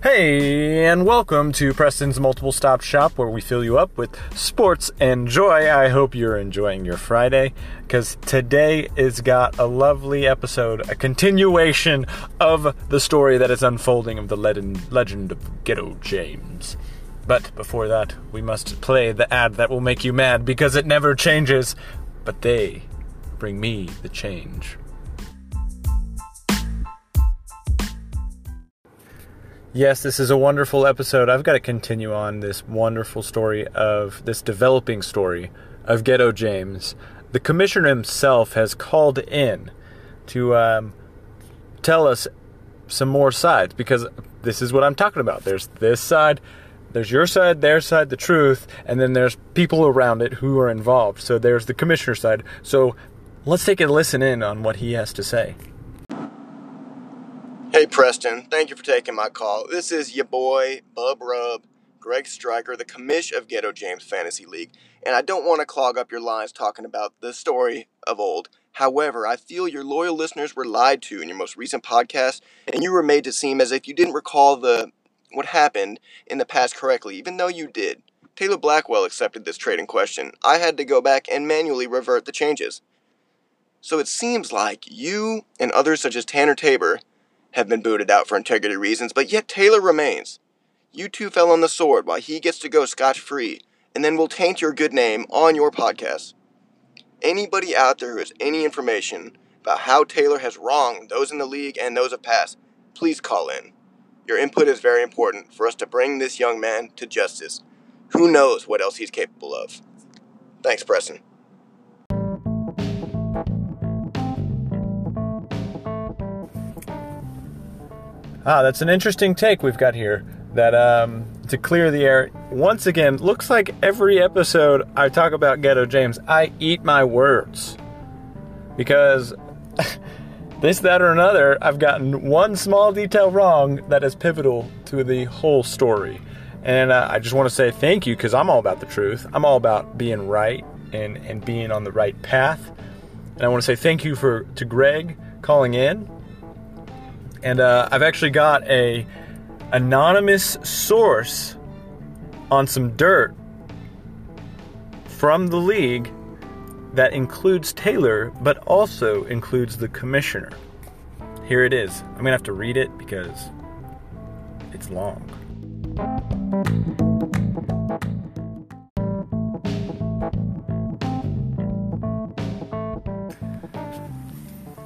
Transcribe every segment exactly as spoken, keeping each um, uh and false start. Hey, and welcome to Preston's Multiple Stop Shop, where we fill you up with sports and joy. I hope you're enjoying your Friday, because today has got a lovely episode, a continuation of the story that is unfolding of the legend of Ghetto James. But before that, we must play the ad that will make you mad, because it never changes. But they bring me the change. Yes, this is a wonderful episode. I've got to continue on this wonderful story of this developing story of Ghetto James. The commissioner himself has called in to um, tell us some more sides, because this is what I'm talking about. There's this side, there's your side, their side, the truth, and then there's people around it who are involved. So there's the commissioner's side. So let's take a listen in on what he has to say. Hey Preston, thank you for taking my call. This is your boy, Bub Rub, Greg Stryker, the commish of Ghetto James Fantasy League, and I don't want to clog up your lines talking about the story of old. However, I feel your loyal listeners were lied to in your most recent podcast, and you were made to seem as if you didn't recall the what happened in the past correctly, even though you did. Taylor Blackwell accepted this trade in question. I had to go back and manually revert the changes. So it seems like you and others such as Tanner Tabor have been booted out for integrity reasons, but yet Taylor remains. You two fell on the sword while he gets to go scotch-free, and then will taint your good name on your podcast. Anybody out there who has any information about how Taylor has wronged those in the league and those of past, please call in. Your input is very important for us to bring this young man to justice. Who knows what else he's capable of? Thanks, Preston. Ah, that's an interesting take we've got here, that um, to clear the air. Once again, looks like every episode I talk about Ghetto James, I eat my words. Because this, that, or another, I've gotten one small detail wrong that is pivotal to the whole story. And uh, I just want to say thank you, because I'm all about the truth. I'm all about being right and, and being on the right path. And I want to say thank you for to Greg calling in. And uh, I've actually got a anonymous source on some dirt from the league that includes Taylor, but also includes the commissioner. Here it is. I'm going to have to read it because it's long.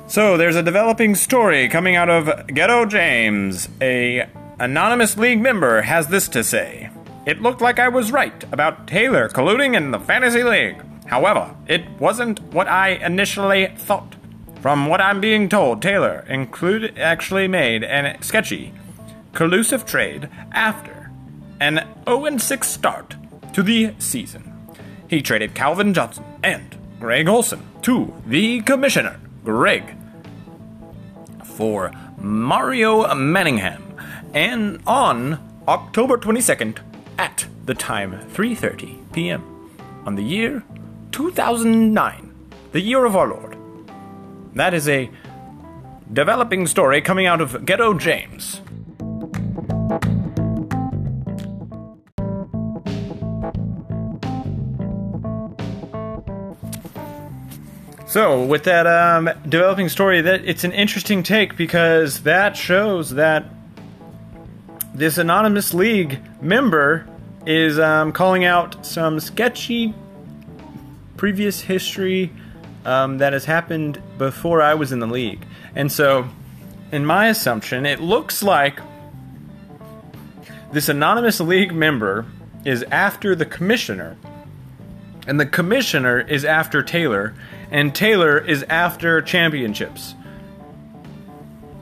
So there's a developing story coming out of Ghetto James. A anonymous league member has this to say. It looked like I was right about Taylor colluding in the fantasy league. However, it wasn't what I initially thought. From what I'm being told, Taylor include actually made an sketchy, collusive trade after an oh and six start to the season. He traded Calvin Johnson and Greg Olsen to the commissioner, Greg, for Mario Manningham, and on October twenty-second at the time three thirty p.m. on the year two thousand nine, the year of our Lord. That is a developing story coming out of Ghetto James. So, with that um, developing story, that it's an interesting take, because that shows that this anonymous league member is um, calling out some sketchy previous history um, that has happened before I was in the league. And so, in my assumption, it looks like this anonymous league member is after the commissioner, and the commissioner is after Taylor, and Taylor is after championships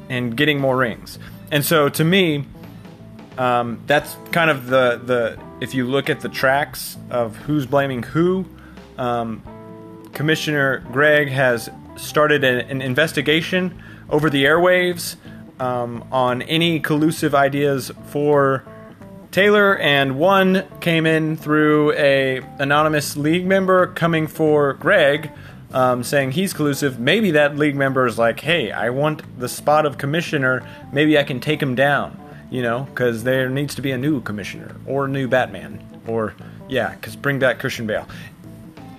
and getting more rings. And so, to me, um, that's kind of the, the... If you look at the tracks of who's blaming who, um, Commissioner Greg has started an, an investigation over the airwaves um, on any collusive ideas for Taylor, and one came in through a anonymous league member coming for Greg, um, saying he's collusive. Maybe that league member is like, hey, I want the spot of commissioner. Maybe I can take him down. you know, because there needs to be a new commissioner or a new Batman, or yeah, because bring back Christian Bale.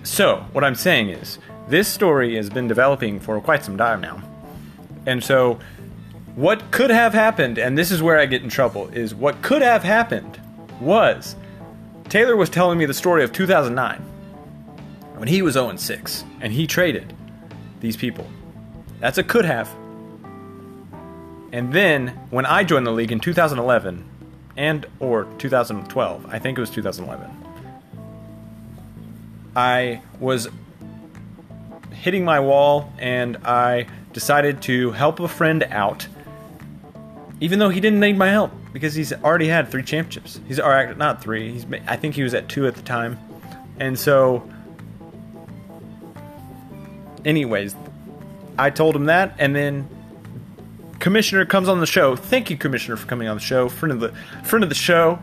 So what I'm saying is this story has been developing for quite some time now, and so what could have happened, and this is where I get in trouble, is what could have happened was Taylor was telling me the story of two thousand nine when he was oh and six and he traded these people. That's a could have. And then when I joined the league in two thousand eleven and or two thousand twelve, I think it was two thousand eleven, I was hitting my wall and I decided to help a friend out, even though he didn't need my help because he's already had three championships. He's already, not three. He's, I think he was at two at the time. And so anyways, I told him that, and then Commissioner comes on the show. Thank you, Commissioner, for coming on the show. Friend of the friend of the show,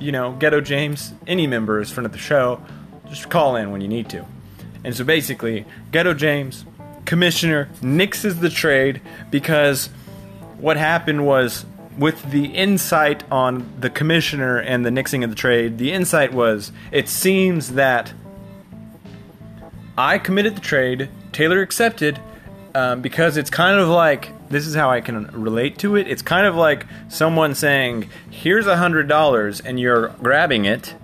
you know, Ghetto James. Any member is friend of the show. Just call in when you need to. And so basically, Ghetto James, Commissioner, nixes the trade because what happened was, with the insight on the Commissioner and the nixing of the trade, the insight was, it seems that I committed the trade, Taylor accepted, um, because it's kind of like, this is how I can relate to it, it's kind of like someone saying, here's a hundred dollars, and you're grabbing it,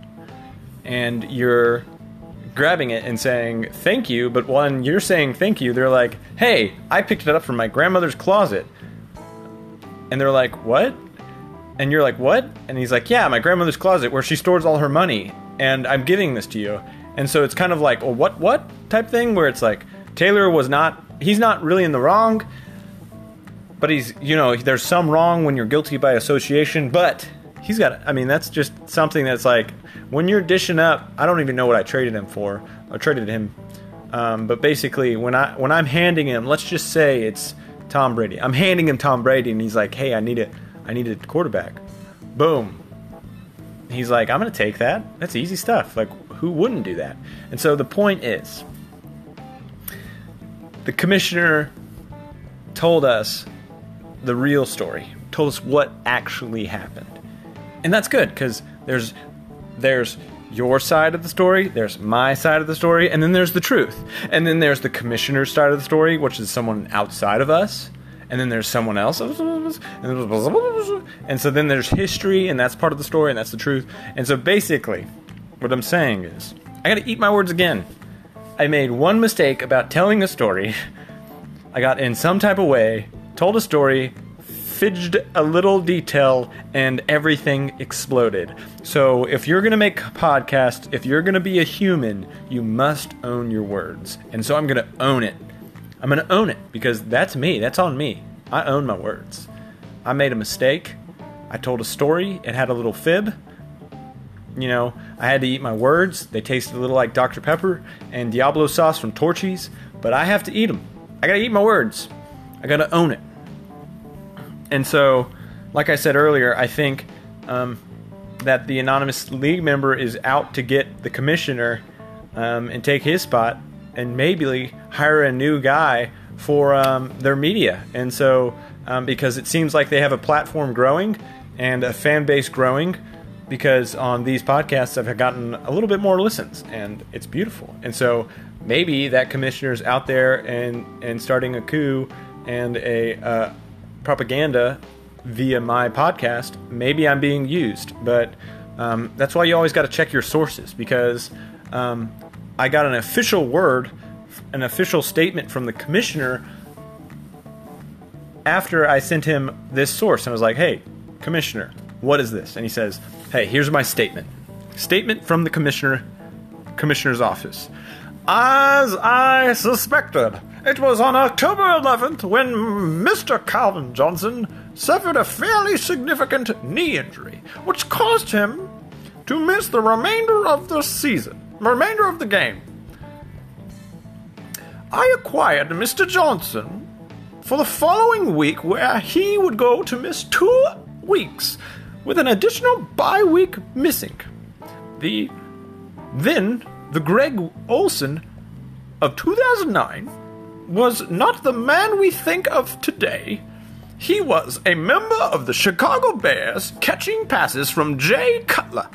and you're grabbing it and saying, thank you, but when you're saying thank you, they're like, hey, I picked it up from my grandmother's closet. And they're like, what? And you're like, what? And he's like, yeah, my grandmother's closet where she stores all her money, and I'm giving this to you. And so it's kind of like a what, what type thing where it's like, Taylor was not, he's not really in the wrong, but he's, you know, there's some wrong when you're guilty by association, but he's got, I mean, that's just something that's like, when you're dishing up, I don't even know what I traded him for, or traded him, um, but basically, when, I, when I'm handing him, let's just say it's Tom Brady, I'm handing him Tom Brady, and he's like, hey, I need a, I need a quarterback, boom, he's like, I'm going to take that, that's easy stuff, like, who wouldn't do that? And so the point is, the Commissioner told us the real story, told us what actually happened. And that's good, because there's there's your side of the story, there's my side of the story, and then there's the truth. And then there's the Commissioner's side of the story, which is someone outside of us. And then there's someone else. And so then there's history, and that's part of the story, and that's the truth. And so basically, what I'm saying is, I gotta eat my words again. I made one mistake about telling a story. I got in some type of way, told a story, fidgeted a little detail, and everything exploded. So if you're going to make a podcast, if you're going to be a human, you must own your words. And so I'm going to own it. I'm going to own it because that's me. That's on me. I own my words. I made a mistake. I told a story. It had a little fib. You know, I had to eat my words. They tasted a little like Doctor Pepper and Diablo sauce from Torchies, but I have to eat them. I got to eat my words. I got to own it. And so, like I said earlier, I think um, that the anonymous league member is out to get the Commissioner um, and take his spot and maybe hire a new guy for um, their media. And so, um, because it seems like they have a platform growing and a fan base growing, because on these podcasts I've gotten a little bit more listens, and it's beautiful. And so maybe that Commissioner's out there and, and starting a coup and a... Uh, propaganda via my podcast. Maybe I'm being used, but um, that's why you always got to check your sources, because um, I got an official word, an official statement from the Commissioner after I sent him this source, and I was like, hey, Commissioner, what is this? And he says, hey, here's my statement. Statement from the Commissioner, Commissioner's office. As I suspected, it was on October eleventh when Mister Calvin Johnson suffered a fairly significant knee injury, which caused him to miss the remainder of the season, remainder of the game. I acquired Mister Johnson for the following week, where he would go to miss two weeks with an additional bye week missing. The then the Greg Olsen of two thousand nine was not the man we think of today, He was a member of the Chicago Bears, catching passes from Jay Cutler,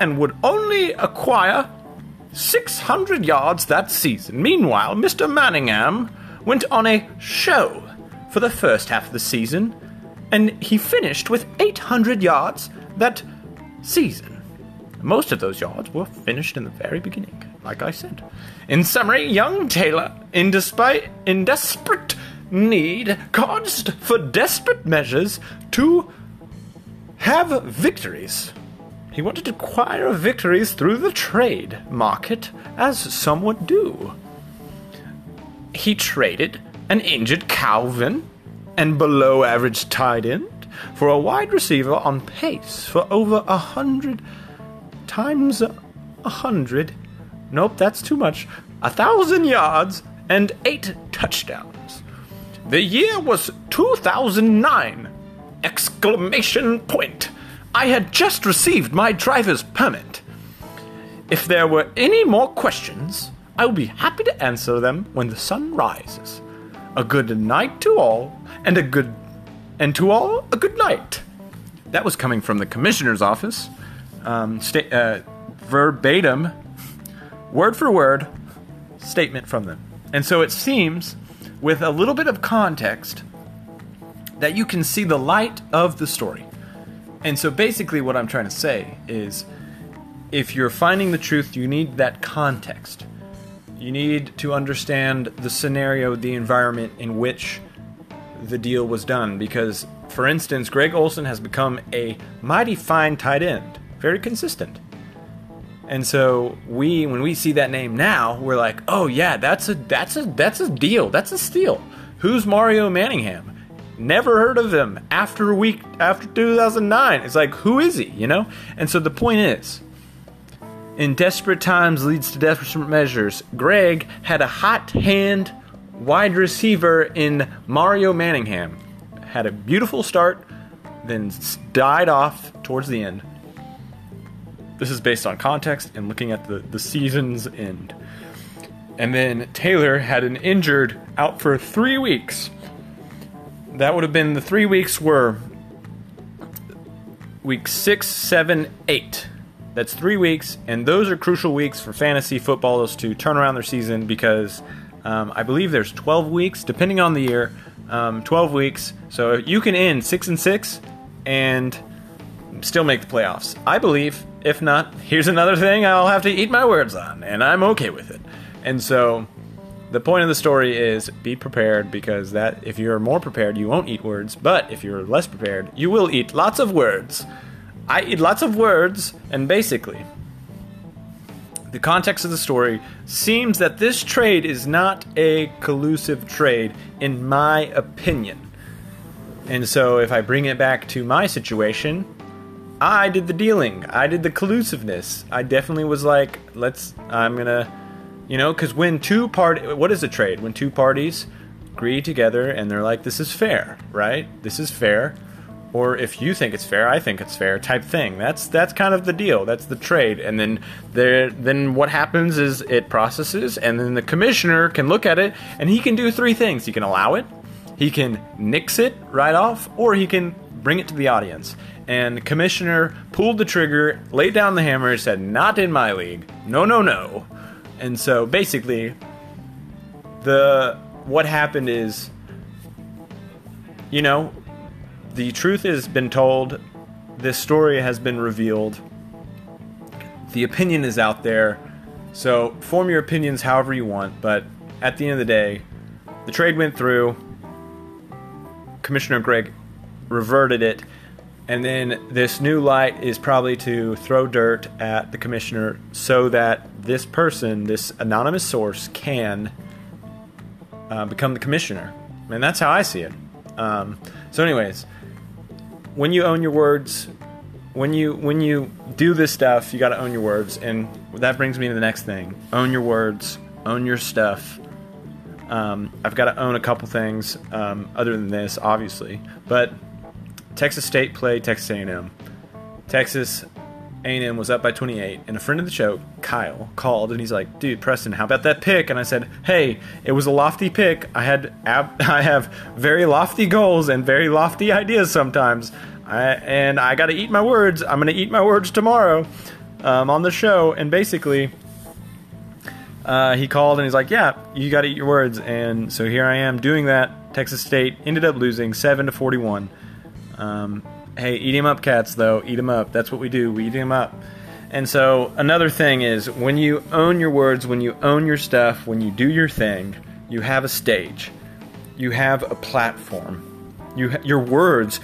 and would only acquire six hundred yards that season. Meanwhile, Mister Manningham went on a show for the first half of the season, and he finished with eight hundred yards that season. Most of those yards were finished in the very beginning, like I said. In summary, young Taylor, in despite in desperate need, caused for desperate measures to have victories. He wanted to acquire victories through the trade market, as some would do. He traded an injured Calvin and below-average tight end for a wide receiver on pace for over a hundred times a hundred. Nope, that's too much. A thousand yards and eight touchdowns. The year was two thousand nine! Exclamation point! I had just received my driver's permit. If there were any more questions, I will be happy to answer them when the sun rises. A good night to all, and a good... and to all, a good night. That was coming from the commissioner's office. Um, sta- uh, verbatim, word for word, statement from them. And so it seems, with a little bit of context, that you can see the light of the story. And so basically what I'm trying to say is, if you're finding the truth, you need that context. You need to understand the scenario, the environment in which the deal was done. Because, for instance, Greg Olsen has become a mighty fine tight end. Very consistent. And so we, when we see that name now, we're like, oh yeah, that's a that's a that's a deal, that's a steal. Who's Mario Manningham? Never heard of him after week after two thousand nine. It's like, who is he? You know. And so the point is, in desperate times leads to desperate measures. Greg had a hot hand wide receiver in Mario Manningham. Had a beautiful start, then died off towards the end. This is based on context and looking at the, the season's end. And then Taylor had an injured out for three weeks. That would have been, the three weeks were week six, seven, eight. That's three weeks, and those are crucial weeks for fantasy footballers to turn around their season because um, I believe there's twelve weeks, depending on the year, um, twelve weeks. So you can end six and six and still make the playoffs, I believe. If not, here's another thing I'll have to eat my words on, and I'm okay with it. And so, the point of the story is, be prepared, because that if you're more prepared, you won't eat words, but if you're less prepared, you will eat lots of words. I eat lots of words, and basically, the context of the story seems that this trade is not a collusive trade, in my opinion. And so, if I bring it back to my situation, I did the dealing. I did the collusiveness. I definitely was like, let's, I'm gonna, you know, because when two part, what is a trade? When two parties agree together and they're like, this is fair, right? This is fair. Or if you think it's fair, I think it's fair type thing. That's that's kind of the deal. That's the trade. And then there, then what happens is it processes, and then the commissioner can look at it, and he can do three things. He can allow it, he can nix it right off, or he can bring it to the audience. And the commissioner pulled the trigger, laid down the hammer, and said, not in my league. No, no, no. And so basically, the what happened is, you know, the truth has been told. This story has been revealed. The opinion is out there. So form your opinions however you want. But at the end of the day, the trade went through. Commissioner Greg reverted it. And then this new light is probably to throw dirt at the commissioner so that this person, this anonymous source, can uh, become the commissioner. And that's how I see it. Um, so anyways, when you own your words, when you when you do this stuff, you got to own your words. And that brings me to the next thing. Own your words. Own your stuff. Um, I've got to own a couple things um, other than this, obviously. But Texas State played Texas A and M. Texas A and M was up by twenty-eight, and a friend of the show, Kyle, called, and he's like, dude, Preston, how about that pick? And I said, hey, it was a lofty pick. I had ab- I have very lofty goals and very lofty ideas sometimes, I, and I got to eat my words. I'm going to eat my words tomorrow um, on the show. And basically, uh, he called, and he's like, yeah, you got to eat your words. And so here I am doing that. Texas State ended up losing seven to forty-one. Um Hey, eat him up, cats, though. Eat him up. That's what we do. We eat him up. And so another thing is, when you own your words, when you own your stuff, when you do your thing, you have a stage. You have a platform. You ha- your words,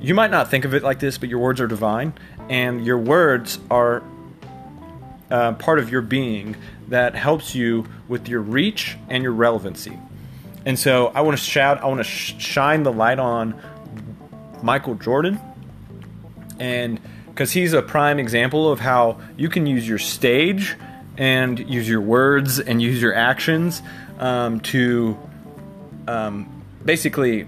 you might not think of it like this, but your words are divine. And your words are uh, part of your being that helps you with your reach and your relevancy. And so I want to shout, I want to sh- shine the light on Michael Jordan. And because he's a prime example of how you can use your stage and use your words and use your actions um, to um, basically,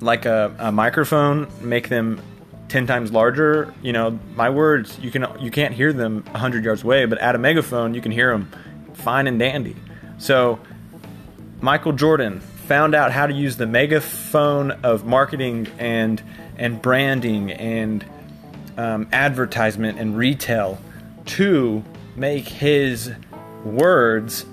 like a, a microphone, make them ten times larger. You know, my words, you can you can't hear them a hundred yards away, but at a megaphone, you can hear them fine and dandy. So Michael Jordan found out how to use the megaphone of marketing and and branding and um, advertisement and retail to make his words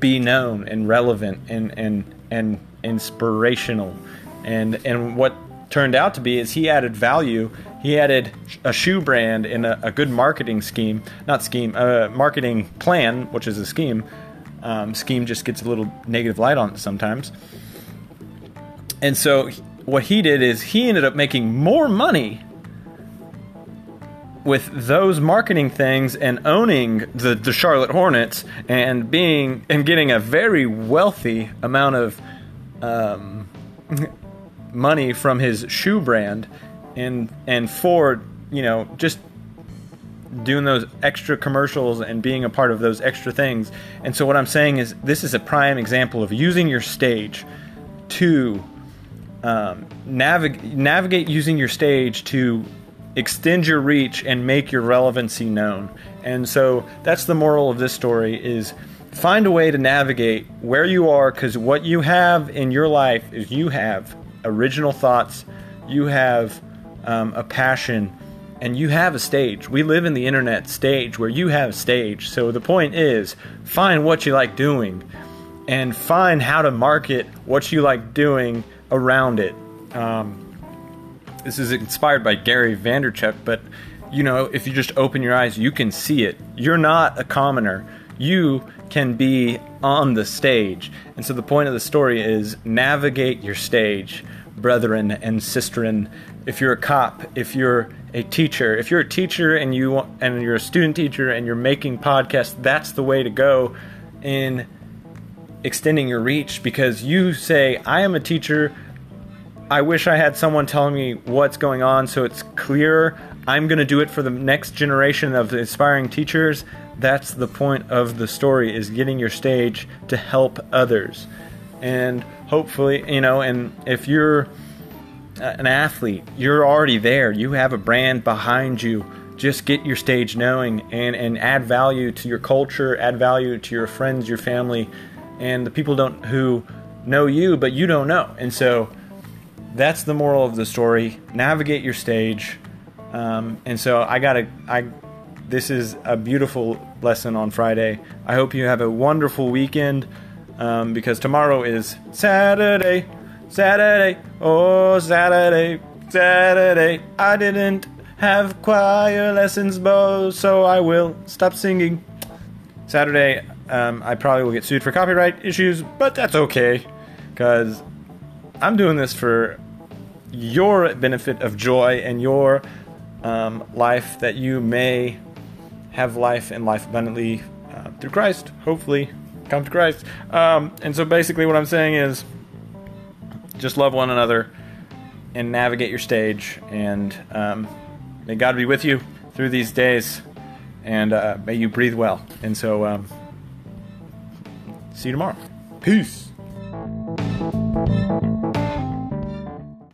be known and relevant and and and inspirational. And and what turned out to be is he added value. He added a shoe brand and a, a good marketing scheme, not scheme, a uh, marketing plan, which is a scheme. Um, scheme just gets a little negative light on it sometimes. And so what he did is he ended up making more money with those marketing things and owning the, the Charlotte Hornets and being and getting a very wealthy amount of um, money from his shoe brand and and for, you know, just doing those extra commercials and being a part of those extra things. And so what I'm saying is, this is a prime example of using your stage to um, navig- navigate using your stage to extend your reach and make your relevancy known. And so that's the moral of this story, is find a way to navigate where you are, because what you have in your life is you have original thoughts, you have um, a passion, and you have a stage. We live in the internet stage where you have a stage. So the point is, find what you like doing and find how to market what you like doing around it. Um, this is inspired by Gary Vaynerchuk, but you know, if you just open your eyes, you can see it. You're not a commoner. You can be on the stage. And so the point of the story is, navigate your stage, brethren and sisterin. If you're a cop, if you're a teacher, if you're a teacher and you want, and you're a student teacher and you're making podcasts, that's the way to go in extending your reach, because you say, I am a teacher. I wish I had someone telling me what's going on so it's clearer. I'm going to do it for the next generation of aspiring teachers. That's the point of the story, is getting your stage to help others. And hopefully, you know, and if you're an athlete, you're already there. You have a brand behind you. Just get your stage knowing and, and add value to your culture, add value to your friends, your family, and the people don't who know you, but you don't know. And so that's the moral of the story. Navigate your stage. Um, and so I gotta, I, this is a beautiful lesson on Friday. I hope you have a wonderful weekend, um, because tomorrow is Saturday. Saturday, oh Saturday, Saturday, I didn't have choir lessons, Bo, so I will stop singing. Saturday, um, I probably will get sued for copyright issues, but that's okay, because I'm doing this for your benefit of joy and your um, life, that you may have life and life abundantly uh, through Christ, hopefully, come to Christ. Um, and so basically what I'm saying is, just love one another and navigate your stage. And um, may God be with you through these days. And uh, may you breathe well. And so, um, see you tomorrow. Peace.